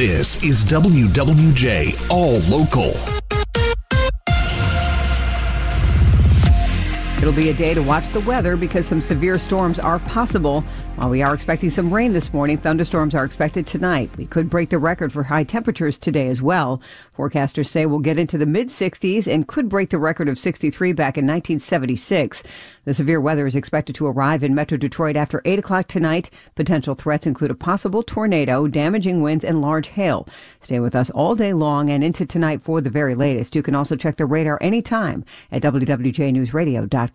This is WWJ All Local. It'll be a day to watch the weather because some severe storms are possible. While we are expecting some rain this morning, thunderstorms are expected tonight. We could break the record for high temperatures today as well. Forecasters say we'll get into the mid-60s and could break the record of 63 back in 1976. The severe weather is expected to arrive in Metro Detroit after 8 o'clock tonight. Potential threats include a possible tornado, damaging winds, and large hail. Stay with us all day long and into tonight for the very latest. You can also check the radar anytime at WWJNewsRadio.com.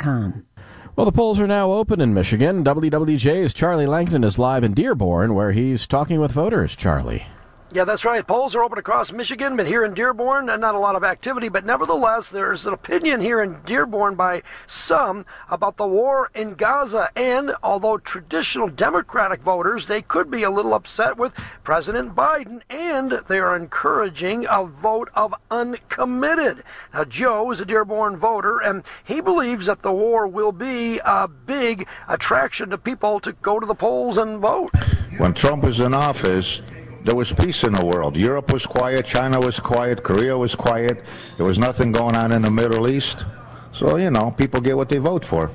Well, the polls are now open in Michigan. WWJ's Charlie Langton is live in Dearborn, where he's talking with voters. Charlie. Yeah, that's right. Polls are open across Michigan, but here in Dearborn, not a lot of activity. But nevertheless, there's an opinion here in Dearborn by some about the war in Gaza. And although traditional Democratic voters, they could be a little upset with President Biden, and they are encouraging a vote of uncommitted. Now, Joe is a Dearborn voter, and he believes that the war will be a big attraction to people to go to the polls and vote. When Trump is in office, there was peace in the world. Europe was quiet, China was quiet, Korea was quiet. There was nothing going on in the Middle East. So, you know, people get what they vote for.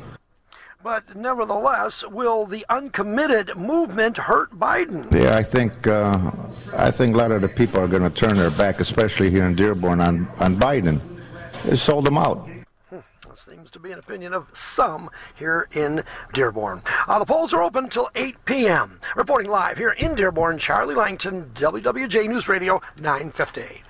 But nevertheless, will the uncommitted movement hurt Biden? Yeah, I think a lot of the people are going to turn their back, especially here in Dearborn, on Biden. They sold him out. Seems to be an opinion of some here in Dearborn. The polls are open until 8 p.m. Reporting live here in Dearborn, Charlie Langton, WWJ News Radio 950.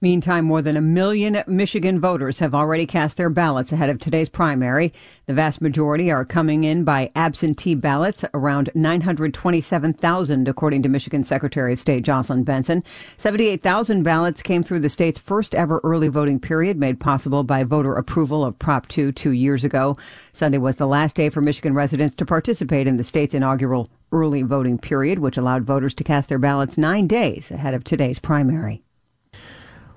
Meantime, more than 1 million Michigan voters have already cast their ballots ahead of today's primary. The vast majority are coming in by absentee ballots, around 927,000, according to Michigan Secretary of State Jocelyn Benson. 78,000 ballots came through the state's first ever early voting period, made possible by voter approval of Prop 2 2 years ago. Sunday was the last day for Michigan residents to participate in the state's inaugural early voting period, which allowed voters to cast their ballots 9 days ahead of today's primary.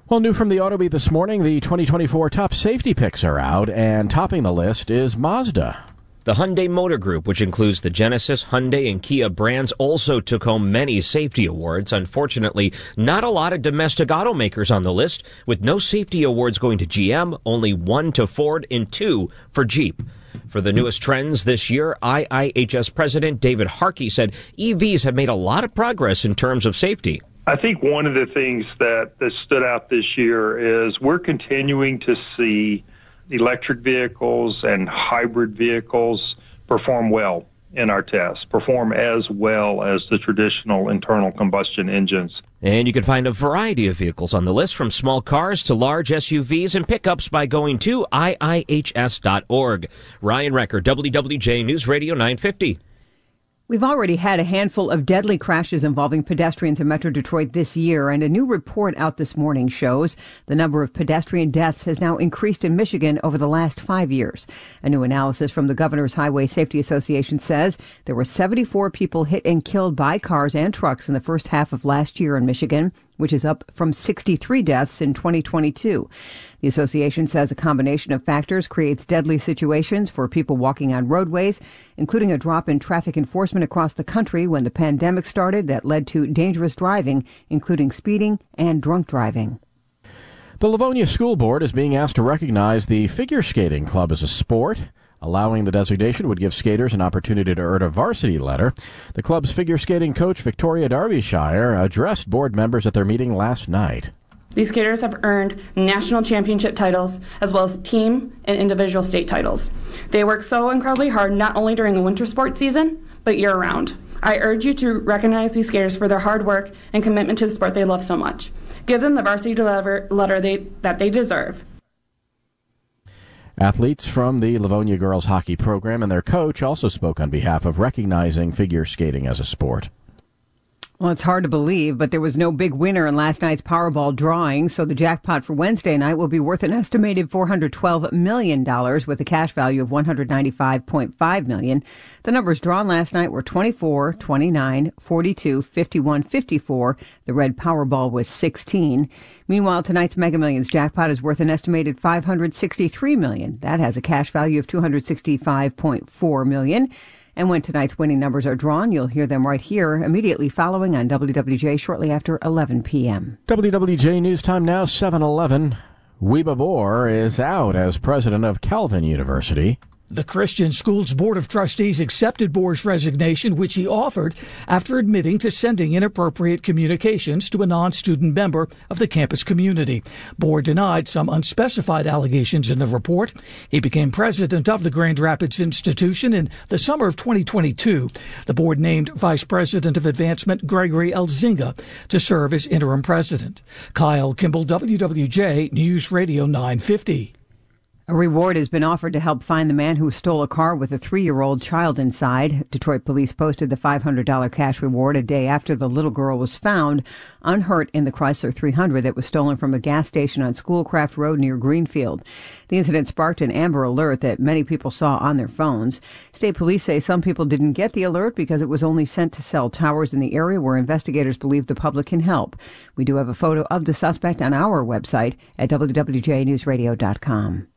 Well, new from the Auto Beat this morning, the 2024 top safety picks are out, and topping the list is Mazda. The Hyundai Motor Group, which includes the Genesis, Hyundai, and Kia brands, also took home many safety awards. Unfortunately, not a lot of domestic automakers on the list, with no safety awards going to GM, only one to Ford, and two for Jeep. For the newest trends this year, IIHS President David Harkey said EVs have made a lot of progress in terms of safety. I think one of the things that stood out this year is we're continuing to see electric vehicles and hybrid vehicles perform well in our tests, perform as well as the traditional internal combustion engines. And you can find a variety of vehicles on the list, from small cars to large SUVs and pickups, by going to IIHS.org. Ryan Recker, WWJ News Radio 950. We've already had a handful of deadly crashes involving pedestrians in Metro Detroit this year, and a new report out this morning shows the number of pedestrian deaths has now increased in Michigan over the last 5 years. A new analysis from the Governor's Highway Safety Association says there were 74 people hit and killed by cars and trucks in the first half of last year in Michigan, which is up from 63 deaths in 2022. The association says a combination of factors creates deadly situations for people walking on roadways, including a drop in traffic enforcement across the country when the pandemic started that led to dangerous driving, including speeding and drunk driving. The Livonia School Board is being asked to recognize the figure skating club as a sport. Allowing the designation would give skaters an opportunity to earn a varsity letter. The club's figure skating coach, Victoria Derbyshire, addressed board members at their meeting last night. These skaters have earned national championship titles as well as team and individual state titles. They work so incredibly hard, not only during the winter sports season, but year-round. I urge you to recognize these skaters for their hard work and commitment to the sport they love so much. Give them the varsity letter that they deserve. Athletes from the Livonia girls hockey program and their coach also spoke on behalf of recognizing figure skating as a sport. Well, it's hard to believe, but there was no big winner in last night's Powerball drawing, so the jackpot for Wednesday night will be worth an estimated $412 million with a cash value of $195.5 million. The numbers drawn last night were 24, 29, 42, 51, 54. The red Powerball was 16. Meanwhile, tonight's Mega Millions jackpot is worth an estimated $563 million. That has a cash value of $265.4 million. And when tonight's winning numbers are drawn, you'll hear them right here immediately following on WWJ shortly after 11 p.m. WWJ News Time now, 7:11. Wiebe Boer is out as president of Calvin University. The Christian Schools Board of Trustees accepted Boer's resignation, which he offered after admitting to sending inappropriate communications to a non-student member of the campus community. Boer denied some unspecified allegations in the report. He became president of the Grand Rapids institution in the summer of 2022. The board named Vice President of Advancement Gregory Elzinga to serve as interim president. Kyle Kimball, WWJ News Radio 950. A reward has been offered to help find the man who stole a car with a 3-year-old child inside. Detroit police posted the $500 cash reward a day after the little girl was found unhurt in the Chrysler 300 that was stolen from a gas station on Schoolcraft Road near Greenfield. The incident sparked an Amber Alert that many people saw on their phones. State police say some people didn't get the alert because it was only sent to cell towers in the area where investigators believe the public can help. We do have a photo of the suspect on our website at wwjnewsradio.com.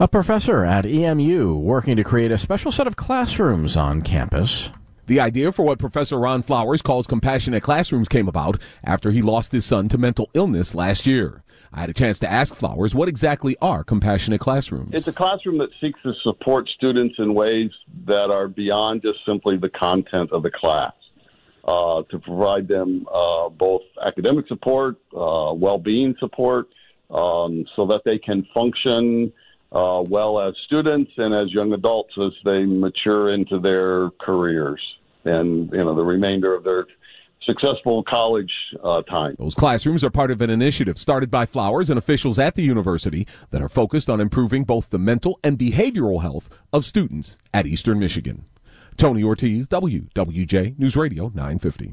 A professor at EMU working to create a special set of classrooms on campus. The idea for what Professor Ron Flowers calls compassionate classrooms came about after he lost his son to mental illness last year. I had a chance to ask Flowers, what exactly are compassionate classrooms? It's a classroom that seeks to support students in ways that are beyond just simply the content of the class, to provide them both academic support, well-being support, so that they can function well as students and as young adults as they mature into their careers and, you know, the remainder of their successful college time. Those classrooms are part of an initiative started by Flowers and officials at the university that are focused on improving both the mental and behavioral health of students at Eastern Michigan. Tony Ortiz, WWJ News Radio 950.